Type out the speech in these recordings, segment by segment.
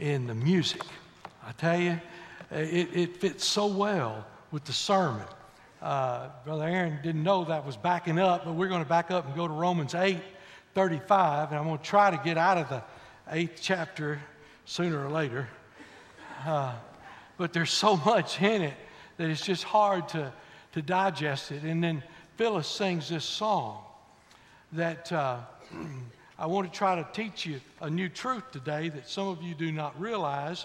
in the music. I tell you, it fits so well with the sermon. Brother Aaron didn't know that was backing up, but we're going to back up and go to Romans 8:35, and I'm going to try to get out of the 8th chapter sooner or later. But there's so much in it that it's just hard to digest it. And then Phyllis sings this song that I want to try to teach you a new truth today that some of you do not realize.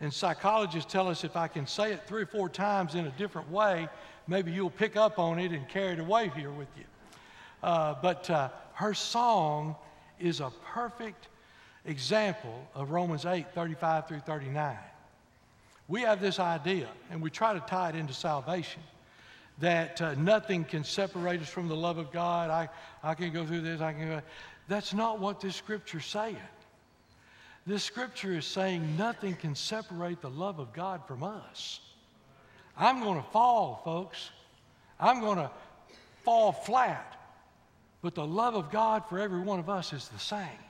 And psychologists tell us if I can say it 3 or 4 times in a different way, maybe you'll pick up on it and carry it away here with you. But her song is a perfect example of Romans 8:35 through 39. We have this idea, and we try to tie it into salvation, that nothing can separate us from the love of God. I can go through this, I can go. That's not what this scripture's saying. This scripture is saying nothing can separate the love of God from us. I'm going to fall, folks. I'm going to fall flat. But the love of God for every one of us is the same.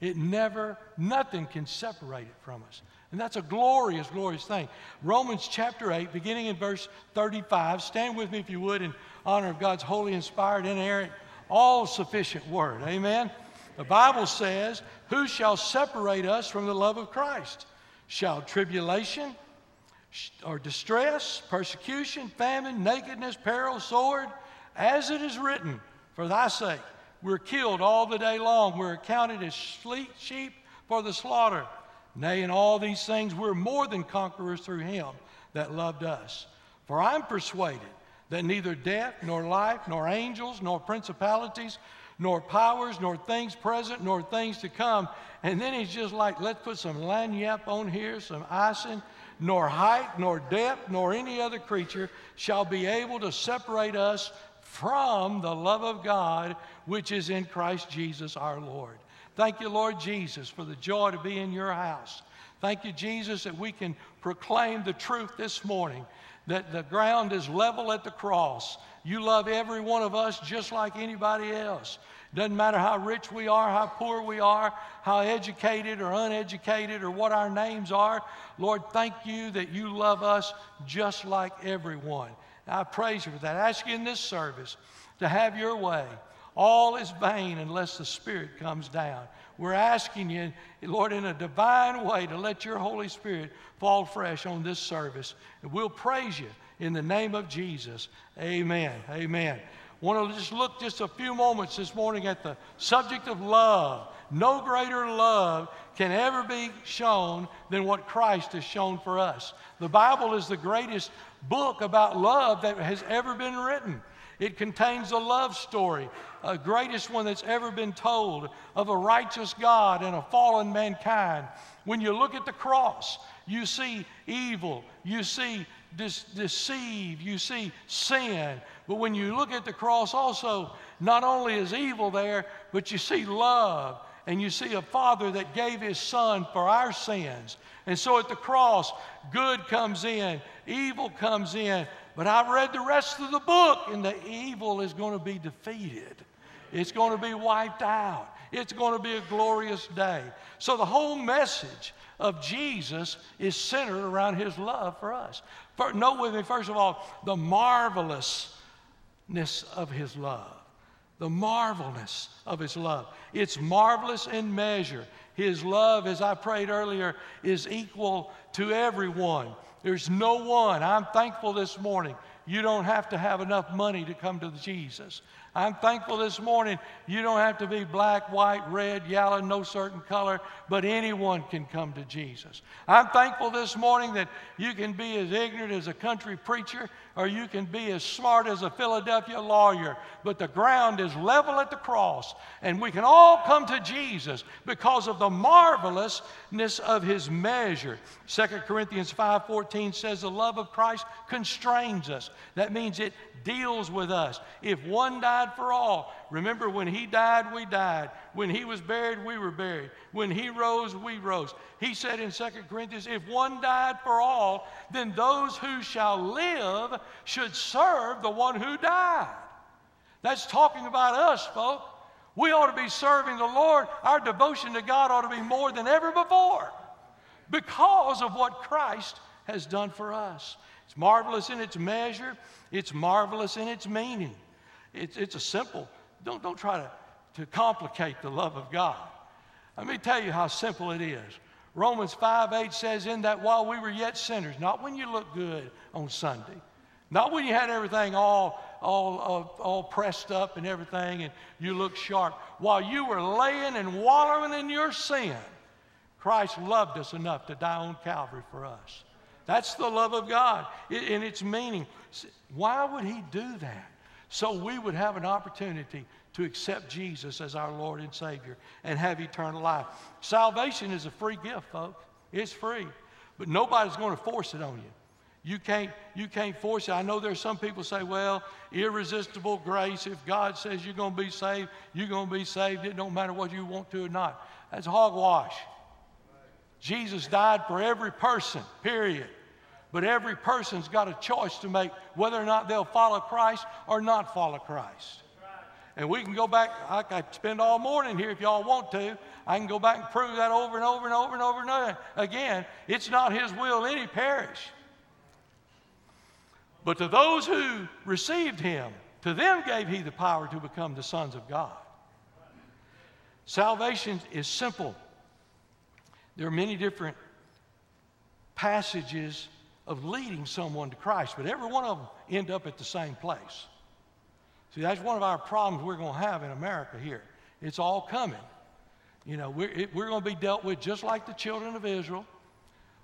It never, nothing can separate it from us. And that's a glorious, glorious thing. Romans chapter 8, beginning in verse 35. Stand with me, if you would, in honor of God's holy, inspired, inerrant, all-sufficient word. Amen? The Bible says, who shall separate us from the love of Christ? Shall tribulation or distress, persecution, famine, nakedness, peril, sword? As it is written, for thy sake we're killed all the day long. We're accounted as sheep for the slaughter. Nay, in all these things we're more than conquerors through him that loved us. For I'm persuaded that neither death, nor life, nor angels, nor principalities, nor powers, nor things present, nor things to come. And then he's just like, let's put some lagniappe on here, some icing. Nor height, nor depth, nor any other creature shall be able to separate us from the love of God, which is in Christ Jesus our Lord. Thank you, Lord Jesus, for the joy to be in your house. Thank you, Jesus, that we can proclaim the truth this morning, that the ground is level at the cross. You love every one of us just like anybody else. Doesn't matter how rich we are, how poor we are, how educated or uneducated or what our names are. Lord, thank you that you love us just like everyone. I praise you for that. I ask you in this service to have your way. All is vain unless the Spirit comes down. We're asking you, Lord, in a divine way to let your Holy Spirit fall fresh on this service. And we'll praise you in the name of Jesus. Amen. Amen. I want to just look just a few moments this morning at the subject of love. No greater love can ever be shown than what Christ has shown for us. The Bible is the greatest book about love that has ever been written. It contains the love story, the greatest one that's ever been told, of a righteous God and a fallen mankind. When you look at the cross, you see evil, you see deceive, you see sin. But when you look at the cross also, not only is evil there, but you see love, and you see a Father that gave his Son for our sins. And so at the cross, good comes in, evil comes in. But I've read the rest of the book, and the evil is going to be defeated. It's going to be wiped out. It's going to be a glorious day. So the whole message of Jesus is centered around his love for us. Note with me, first of all, the marvelousness of his love. The marvelness of his love. It's marvelous in measure. His love, as I prayed earlier, is equal to everyone. There's no one. I'm thankful this morning you don't have to have enough money to come to Jesus. I'm thankful this morning you don't have to be black, white, red, yellow, no certain color, but anyone can come to Jesus. I'm thankful this morning that you can be as ignorant as a country preacher or you can be as smart as a Philadelphia lawyer, but the ground is level at the cross, and we can all come to Jesus because of the marvelousness of his measure. 2 Corinthians 5:14 says the love of Christ constrains us. That means it deals with us. If one died for all, remember when he died, we died. When he was buried, we were buried. When he rose, we rose. He said in 2 Corinthians, if one died for all, then those who shall live should serve the one who died. That's talking about us, folks. We ought to be serving the Lord. Our devotion to God ought to be more than ever before. because of what Christ has done for us. It's marvelous in its measure. It's marvelous in its meaning. It's a simple. Don't try to complicate the love of God. Let me tell you how simple it is. Romans 5:8 says, in that while we were yet sinners, not when you looked good on Sunday, not when you had everything all pressed up and everything and you looked sharp. While you were laying and wallowing in your sin, Christ loved us enough to die on Calvary for us. That's the love of God in its meaning. Why would he do that? So we would have an opportunity to accept Jesus as our Lord and Savior and have eternal life. Salvation is a free gift, folks. It's free. But nobody's going to force it on you. You can't force it. I know there's some people say, well, irresistible grace. If God says you're going to be saved, you're going to be saved. It don't matter whether you want to or not. That's hogwash. Jesus died for every person, period. But every person's got a choice to make whether or not they'll follow Christ or not follow Christ. And we can go back. I could spend all morning here if y'all want to. I can go back and prove that over and over and over and over and over again. It's not his will any perish. But to those who received him, to them gave he the power to become the sons of God. Salvation is simple. There are many different passages of leading someone to Christ, but every one of them end up at the same place. See, that's one of our problems we're going to have in America here. It's all coming. You know, we're going to be dealt with just like the children of Israel.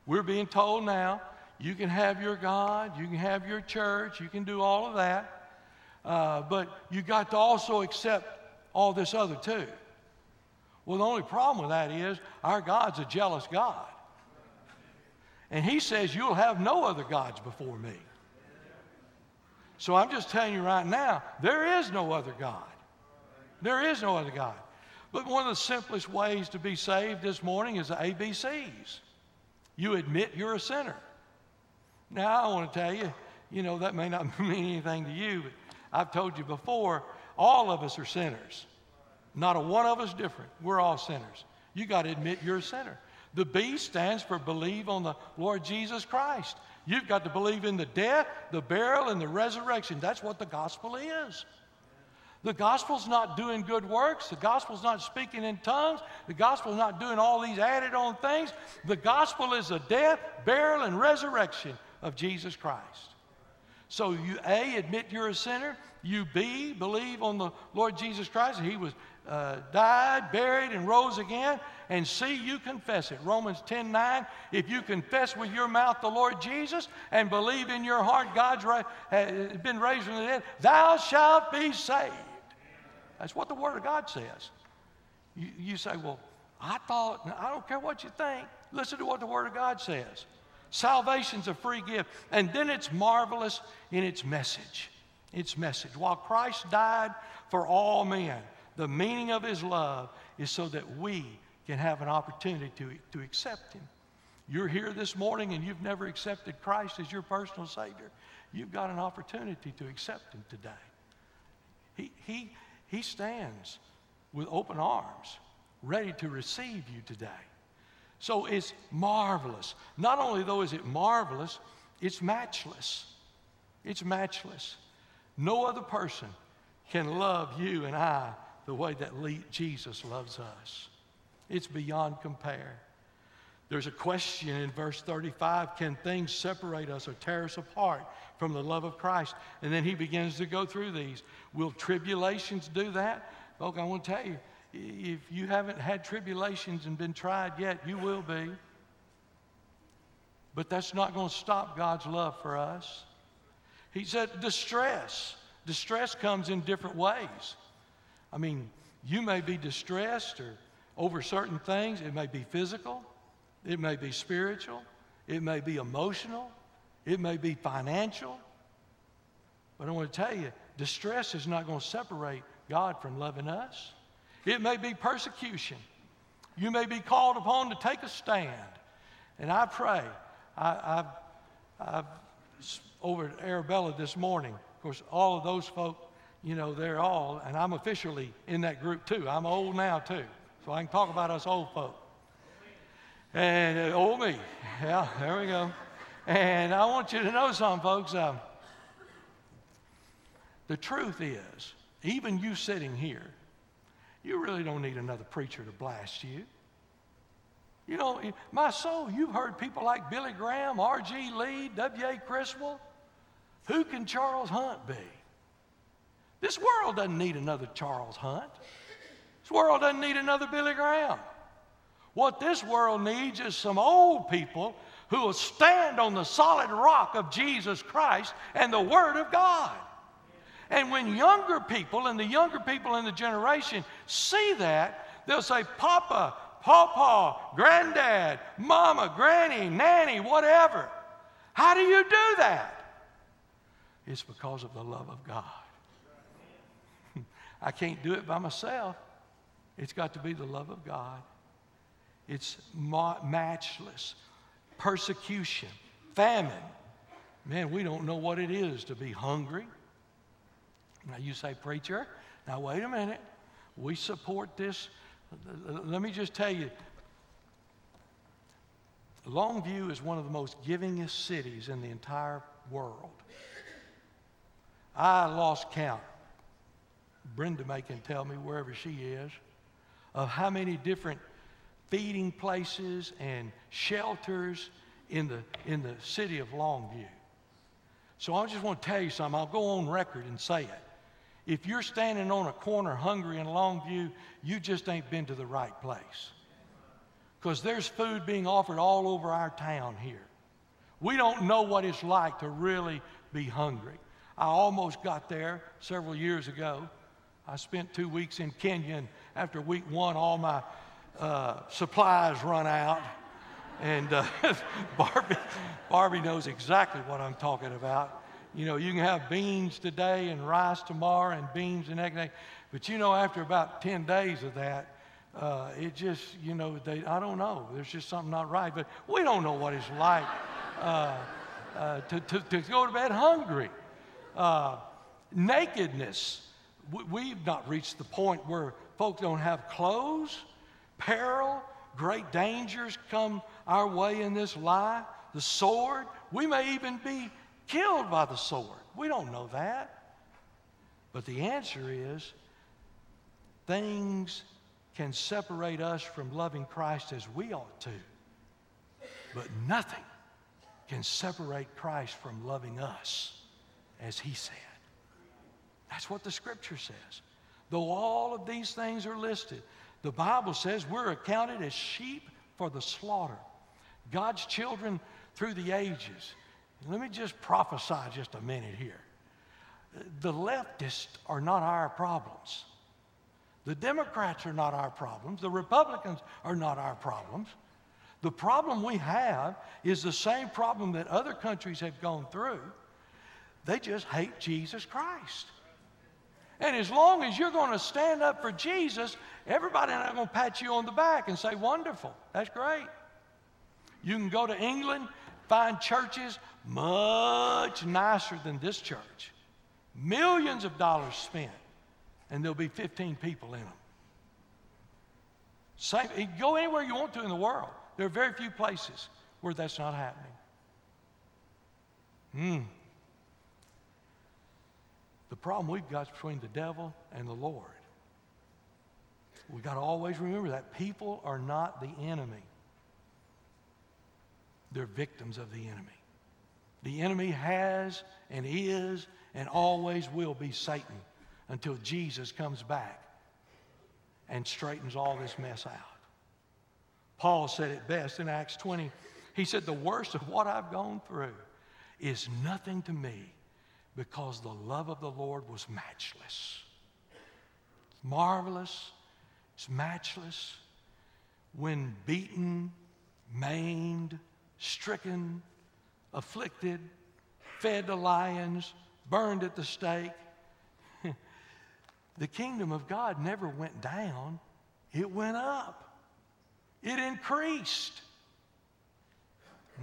We're being told now, you can have your God, you can have your church, you can do all of that, but you got to also accept all this other too. Well, the only problem with that is our God's a jealous God. And he says, you'll have no other gods before me. So I'm just telling you right now, there is no other God. There is no other God. But one of the simplest ways to be saved this morning is the ABCs. You admit you're a sinner. Now, I want to tell you, you know, that may not mean anything to you, but I've told you before, all of us are sinners. Not a one of us different. We're all sinners. You got to admit you're a sinner. The B stands for believe on the Lord Jesus Christ. You've got to believe in the death, the burial, and the resurrection. That's what the gospel is. The gospel's not doing good works. The gospel's not speaking in tongues. The gospel's not doing all these added on things. The gospel is the death, burial, and resurrection of Jesus Christ. So you A, admit you're a sinner. You B, believe on the Lord Jesus Christ. He was died, buried, and rose again. And C, you confess it. Romans 10:9, if you confess with your mouth the Lord Jesus and believe in your heart God's been raised from the dead, thou shalt be saved. That's what the Word of God says. You say, well, I don't care what you think. Listen to what the Word of God says. Salvation's a free gift. And then it's marvelous in its message. Its message. While Christ died for all men, the meaning of his love is so that we can have an opportunity to accept him. You're here this morning and you've never accepted Christ as your personal Savior. You've got an opportunity to accept him today. He stands with open arms, ready to receive you today. So it's marvelous. Not only, though, is it marvelous, it's matchless. It's matchless. No other person can love you and I the way that Jesus loves us. It's beyond compare. There's a question in verse 35, can things separate us or tear us apart from the love of Christ? And then he begins to go through these. Will tribulations do that? Folks, I want to tell you, if you haven't had tribulations and been tried yet, you will be. But that's not going to stop God's love for us. He said distress. Distress comes in different ways. I mean, you may be distressed or over certain things. It may be physical. It may be spiritual. It may be emotional. It may be financial. But I want to tell you, distress is not going to separate God from loving us. It may be persecution. You may be called upon to take a stand. And I pray, I've over at Arabella this morning, of course, all of those folk, you know, they're all, and I'm officially in that group too. I'm old now too, so I can talk about us old folk. And old me. Yeah, there we go. And I want you to know something, folks. The truth is, even you sitting here, you really don't need another preacher to blast you. You know, my soul, you've heard people like Billy Graham, R.G. Lee, W.A. Criswell. Who can Charles Hunt be? This world doesn't need another Charles Hunt. This world doesn't need another Billy Graham. What this world needs is some old people who will stand on the solid rock of Jesus Christ and the Word of God. And when younger people and the generation see that, they'll say, Papa, Pawpaw, Granddad, Mama, Granny, Nanny, whatever. How do you do that? It's because of the love of God. I can't do it by myself. It's got to be the love of God. It's matchless. Persecution, famine. Man, we don't know what it is to be hungry. Now you say, preacher, now wait a minute. We support this. Let me just tell you, Longview is one of the most givingest cities in the entire world. I lost count. Brenda May can tell me wherever she is of how many different feeding places and shelters in the city of Longview. So I just want to tell you something. I'll go on record and say it. If you're standing on a corner hungry in Longview, you just ain't been to the right place. Because there's food being offered all over our town here. We don't know what it's like to really be hungry. I almost got there several years ago. I spent 2 weeks in Kenya, and after week one, all my supplies run out. And Barbie knows exactly what I'm talking about. You know, you can have beans today and rice tomorrow and beans the next day. But, you know, after about 10 days of that, it just, you know, I don't know. There's just something not right. But we don't know what it's like to go to bed hungry. Nakedness. We've not reached the point where folks don't have clothes, peril, great dangers come our way in this life. The sword. We may even be killed by the sword. We don't know that. But the answer is things can separate us from loving Christ as we ought to. But nothing can separate Christ from loving us as he said. That's what the Scripture says. Though all of these things are listed, the Bible says we're accounted as sheep for the slaughter. God's children through the ages. Let me just prophesy just a minute here. The leftists are not our problems. The Democrats are not our problems. The Republicans are not our problems. The problem we have is the same problem that other countries have gone through. They just hate Jesus Christ. And as long as you're going to stand up for Jesus, everybody's not going to pat you on the back and say, wonderful, that's great. You can go to England, find churches much nicer than this church. Millions of dollars spent, and there'll be 15 people in them. Same, go anywhere you want to in the world. There are very few places where that's not happening. The problem we've got is between the devil and the Lord. We've got to always remember that people are not the enemy. They're victims of the enemy. The enemy has and is and always will be Satan until Jesus comes back and straightens all this mess out. Paul said it best in Acts 20. He said, the worst of what I've gone through is nothing to me because the love of the Lord was matchless. It's marvelous. It's matchless. When beaten, maimed, stricken, afflicted, fed to lions, burned at the stake. The kingdom of God never went down. It went up. It increased.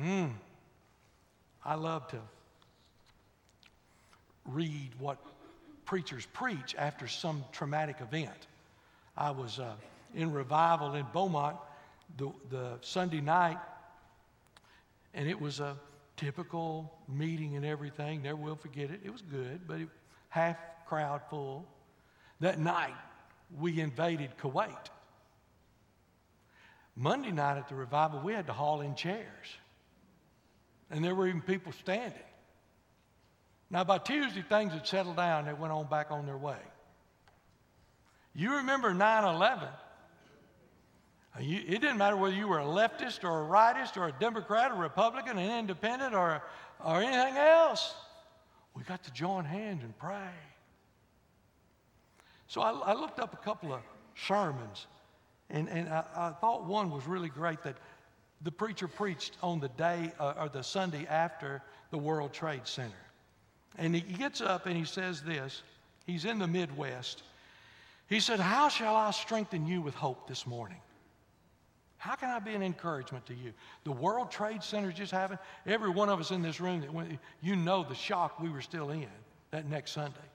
I love to read what preachers preach after some traumatic event. I was in revival in Beaumont, the Sunday night, and it was a typical meeting and everything. Never will forget it. It was good, but it, half crowd full. That night, we invaded Kuwait. Monday night at the revival, we had to haul in chairs. And there were even people standing. Now, by Tuesday, things had settled down. They went on back on their way. You remember 9/11. It didn't matter whether you were a leftist or a rightist or a Democrat or Republican, an independent or anything else. We got to join hands and pray. So I looked up a couple of sermons, and I thought one was really great that the preacher preached on the day or the Sunday after the World Trade Center. And he gets up and he says this. He's in the Midwest. He said, "How shall I strengthen you with hope this morning? How can I be an encouragement to you?" The World Trade Center just happened. Every one of us in this room, that went, you know the shock we were still in that next Sunday.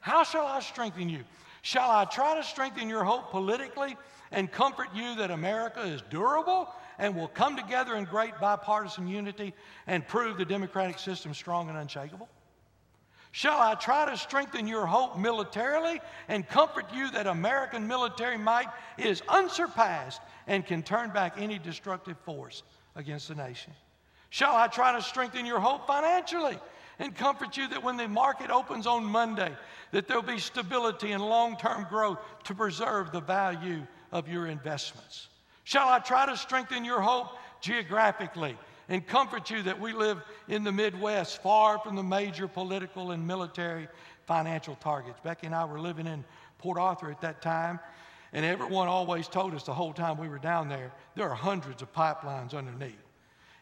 How shall I strengthen you? Shall I try to strengthen your hope politically and comfort you that America is durable and will come together in great bipartisan unity and prove the democratic system strong and unshakable? Shall I try to strengthen your hope militarily and comfort you that American military might is unsurpassed and can turn back any destructive force against the nation? Shall I try to strengthen your hope financially and comfort you that when the market opens on Monday, that there'll be stability and long-term growth to preserve the value of your investments? Shall I try to strengthen your hope geographically and comfort you that we live in the Midwest, far from the major political and military financial targets? Becky and I were living in Port Arthur at that time, and everyone always told us the whole time we were down there, there are hundreds of pipelines underneath.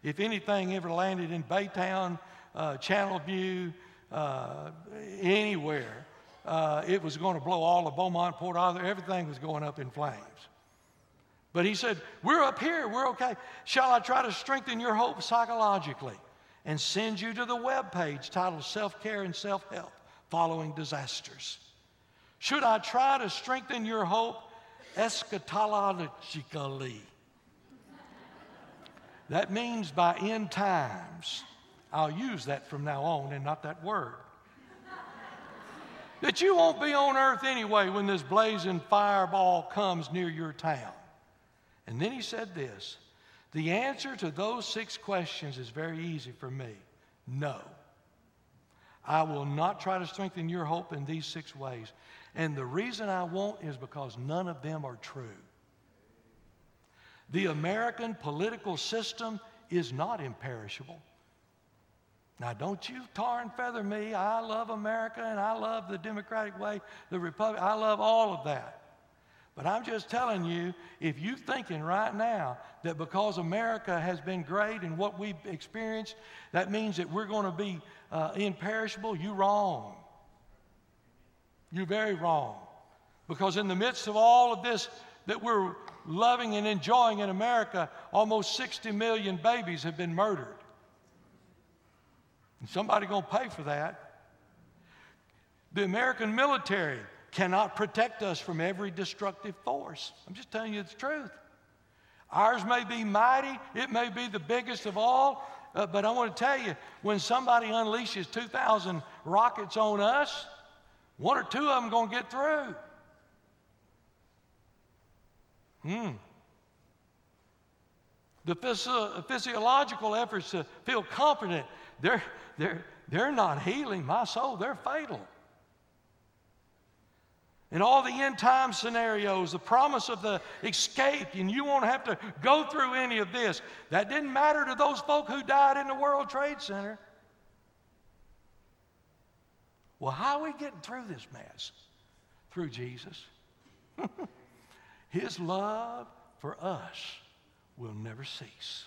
If anything ever landed in Baytown, Channelview, anywhere, it was going to blow all of Beaumont, Port Arthur, everything was going up in flames. But he said, we're up here, we're okay. Shall I try to strengthen your hope psychologically and send you to the webpage titled Self-Care and Self-Help Following Disasters? Should I try to strengthen your hope eschatologically? That means by end times. I'll use that from now on and not that word. That you won't be on earth anyway when this blazing fireball comes near your town. And then he said this, the answer to those 6 questions is very easy for me. No, I will not try to strengthen your hope in these 6 ways. And the reason I won't is because none of them are true. The American political system is not imperishable. Now, don't you tar and feather me. I love America and I love the democratic way, the republic. I love all of that. But I'm just telling you, if you're thinking right now that because America has been great and what we've experienced, that means that we're going to be imperishable, you're wrong. You're very wrong. Because in the midst of all of this that we're loving and enjoying in America, almost 60 million babies have been murdered. And somebody's going to pay for that. The American military cannot protect us from every destructive force. I'm just telling you the truth. Ours may be mighty, it may be the biggest of all, but I want to tell you, when somebody unleashes 2,000 rockets on us, 1 or 2 of them going to get through. The physiological efforts to feel confident, they're not healing my soul, they're fatal. And all the end time scenarios, the promise of the escape, and you won't have to go through any of this. That didn't matter to those folk who died in the World Trade Center. Well, how are we getting through this mess? Through Jesus. His love for us will never cease.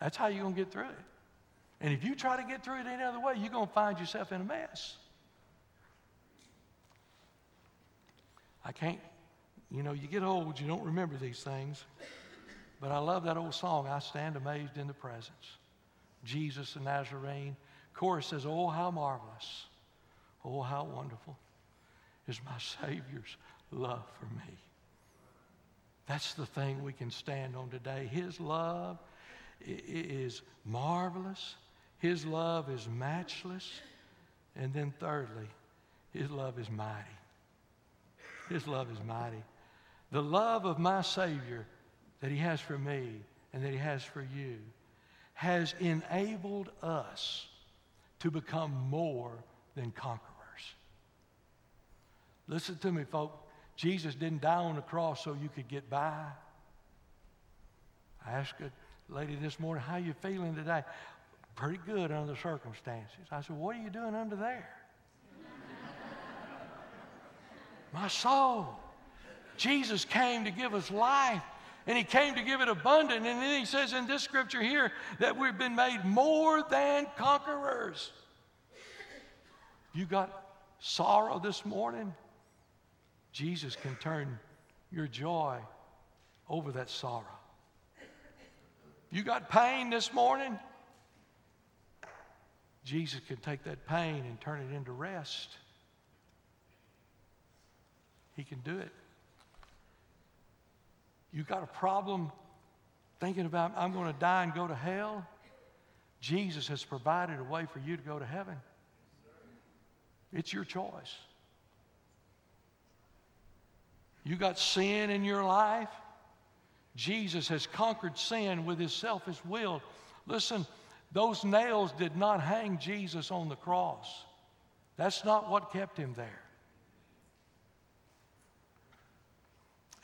That's how you're going to get through it. And if you try to get through it any other way, you're going to find yourself in a mess. I can't, you get old, you don't remember these things. But I love that old song, I Stand Amazed in the Presence. Jesus the Nazarene. Chorus says, oh, how marvelous. Oh, how wonderful is my Savior's love for me. That's the thing we can stand on today. His love is marvelous. His love is matchless. And then thirdly, His love is mighty. His love is mighty. The love of my Savior that He has for me and that He has for you has enabled us to become more than conquerors. Listen to me, folks. Jesus didn't die on the cross so you could get by. I asked a lady this morning, how you feeling today? Pretty good under the circumstances. I said, what are you doing under there? My soul. Jesus came to give us life, and He came to give it abundant. And then He says in this scripture here that we've been made more than conquerors. You got sorrow this morning? Jesus can turn your joy over that sorrow. You got pain this morning? Jesus can take that pain and turn it into rest. He can do it. You got a problem thinking about, I'm going to die and go to hell? Jesus has provided a way for you to go to heaven. It's your choice. You got sin in your life? Jesus has conquered sin with His selfish will. Listen, those nails did not hang Jesus on the cross. That's not what kept Him there.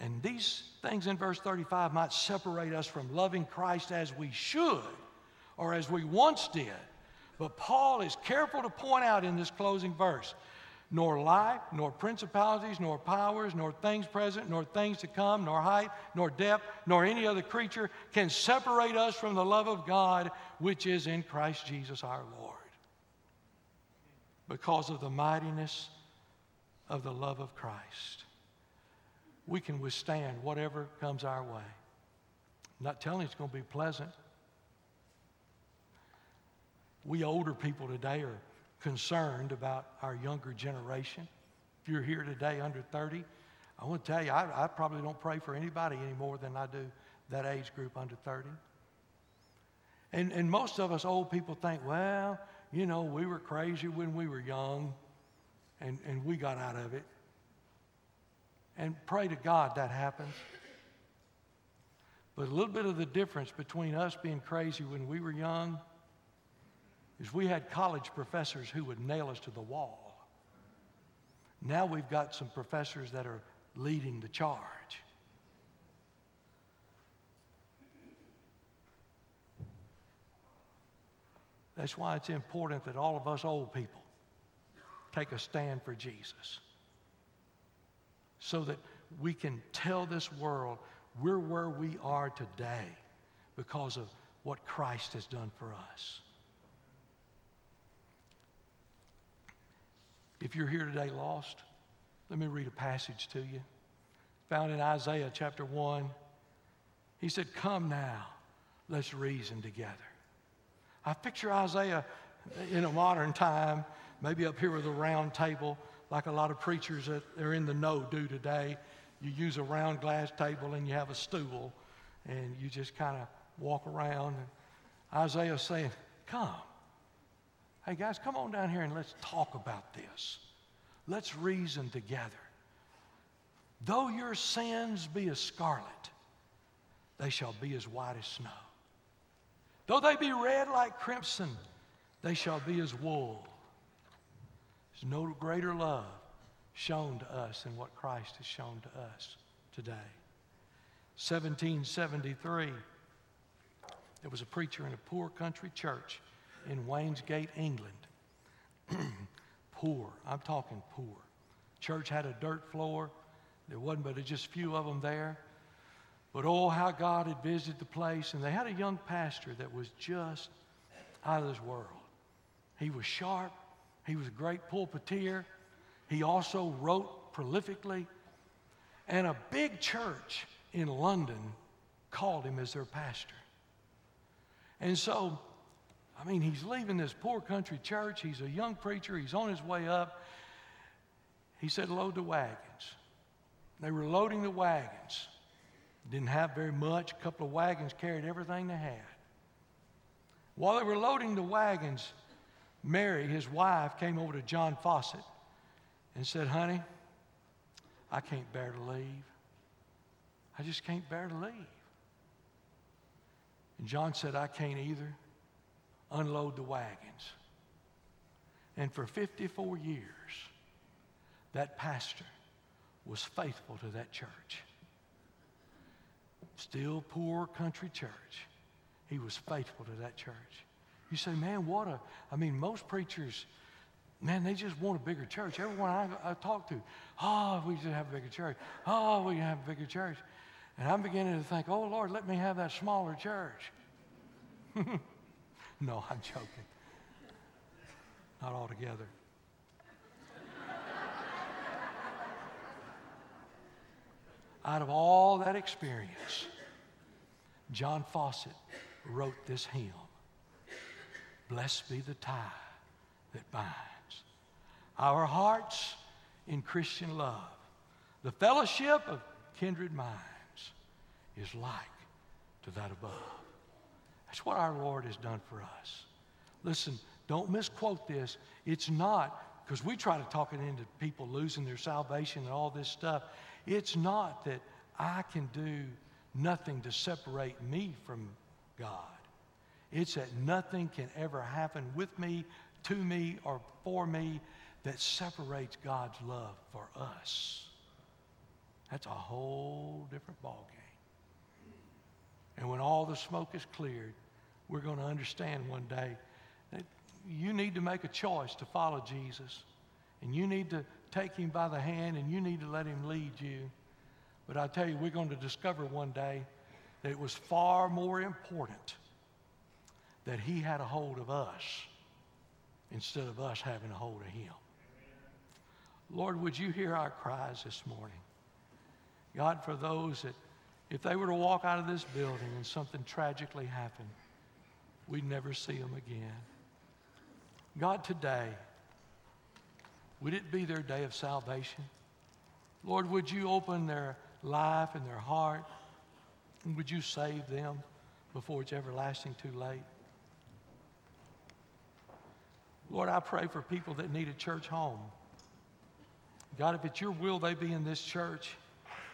And these things in verse 35 might separate us from loving Christ as we should or as we once did. But Paul is careful to point out in this closing verse, nor life, nor principalities, nor powers, nor things present, nor things to come, nor height, nor depth, nor any other creature can separate us from the love of God which is in Christ Jesus our Lord. Because of the mightiness of the love of Christ, we can withstand whatever comes our way. I'm not telling you it's going to be pleasant. We older people today are concerned about our younger generation. If you're here today under 30, I want to tell you, I probably don't pray for anybody any more than I do that age group under 30. And most of us old people think, well, you know, we were crazy when we were young and we got out of it. And pray to God that happens. But a little bit of the difference between us being crazy when we were young is we had college professors who would nail us to the wall. Now we've got some professors that are leading the charge. That's why it's important that all of us old people take a stand for Jesus, so that we can tell this world we're where we are today because of what Christ has done for us. If you're here today lost, let me read a passage to you. Found in Isaiah chapter 1. He said, come now, let's reason together. I picture Isaiah in a modern time, maybe up here with a round table, like a lot of preachers that are in the know do today. You use a round glass table and you have a stool and you just kind of walk around. And Isaiah's saying, come. Hey guys, come on down here and let's talk about this. Let's reason together. Though your sins be as scarlet, they shall be as white as snow. Though they be red like crimson, they shall be as wool. There's no greater love shown to us than what Christ has shown to us today. 1773, there was a preacher in a poor country church in Wainsgate, England. Poor, I'm talking poor. Church had a dirt floor. There wasn't but just a few of them there. But oh, how God had visited the place. And they had a young pastor that was just out of this world. He was sharp. He was a great pulpiteer. He also wrote prolifically. And a big church in London called him as their pastor. And so, I mean, he's leaving this poor country church. He's a young preacher. He's on his way up. He said, load the wagons. They were loading the wagons. Didn't have very much. A couple of wagons carried everything they had. While they were loading the wagons, Mary, his wife, came over to John Fawcett and said, "Honey, I can't bear to leave. I just can't bear to leave." And John said, "I can't either. Unload the wagons." And for 54 years, that pastor was faithful to that church. Still poor country church. He was faithful to that church. You say, man, most preachers, man, they just want a bigger church. Everyone I talk to, if we just have a bigger church. Oh, we have a bigger church. And I'm beginning to think, oh, Lord, let me have that smaller church. No, I'm joking. Not altogether. Out of all that experience, John Fawcett wrote this hymn. Blessed be the tie that binds our hearts in Christian love. The fellowship of kindred minds is like to that above. That's what our Lord has done for us. Listen, don't misquote this. It's not, because we try to talk it into people losing their salvation and all this stuff. It's not that I can do nothing to separate me from God. It's that nothing can ever happen with me, to me, or for me that separates God's love for us. That's a whole different ballgame. And when all the smoke is cleared, we're going to understand one day that you need to make a choice to follow Jesus. And you need to take him by the hand, and you need to let him lead you. But I tell you, we're going to discover one day that it was far more important that he had a hold of us instead of us having a hold of him. Lord, would you hear our cries this morning? God, for those that, if they were to walk out of this building and something tragically happened, we'd never see them again. God, today, would it be their day of salvation? Lord, would you open their life and their heart? And would you save them before it's everlasting too late? Lord, I pray for people that need a church home. God, if it's your will they be in this church,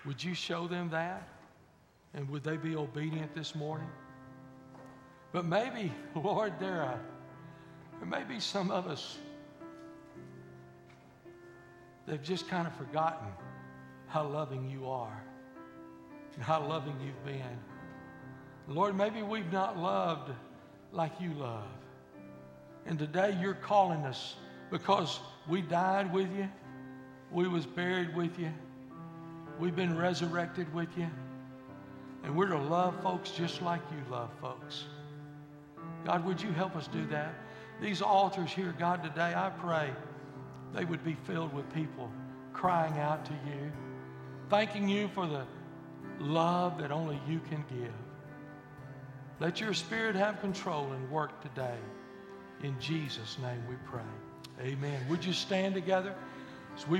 would you show them that? And would they be obedient this morning? But maybe, Lord, there may be some of us they've just kind of forgotten how loving you are and how loving you've been. Lord, maybe we've not loved like you love. And today you're calling us because we died with you. We was buried with you. We've been resurrected with you. And we're to love folks just like you love folks. God, would you help us do that? These altars here, God, today I pray they would be filled with people crying out to you, thanking you for the love that only you can give. Let your Spirit have control and work today. In Jesus' name we pray. Amen. Would you stand together as we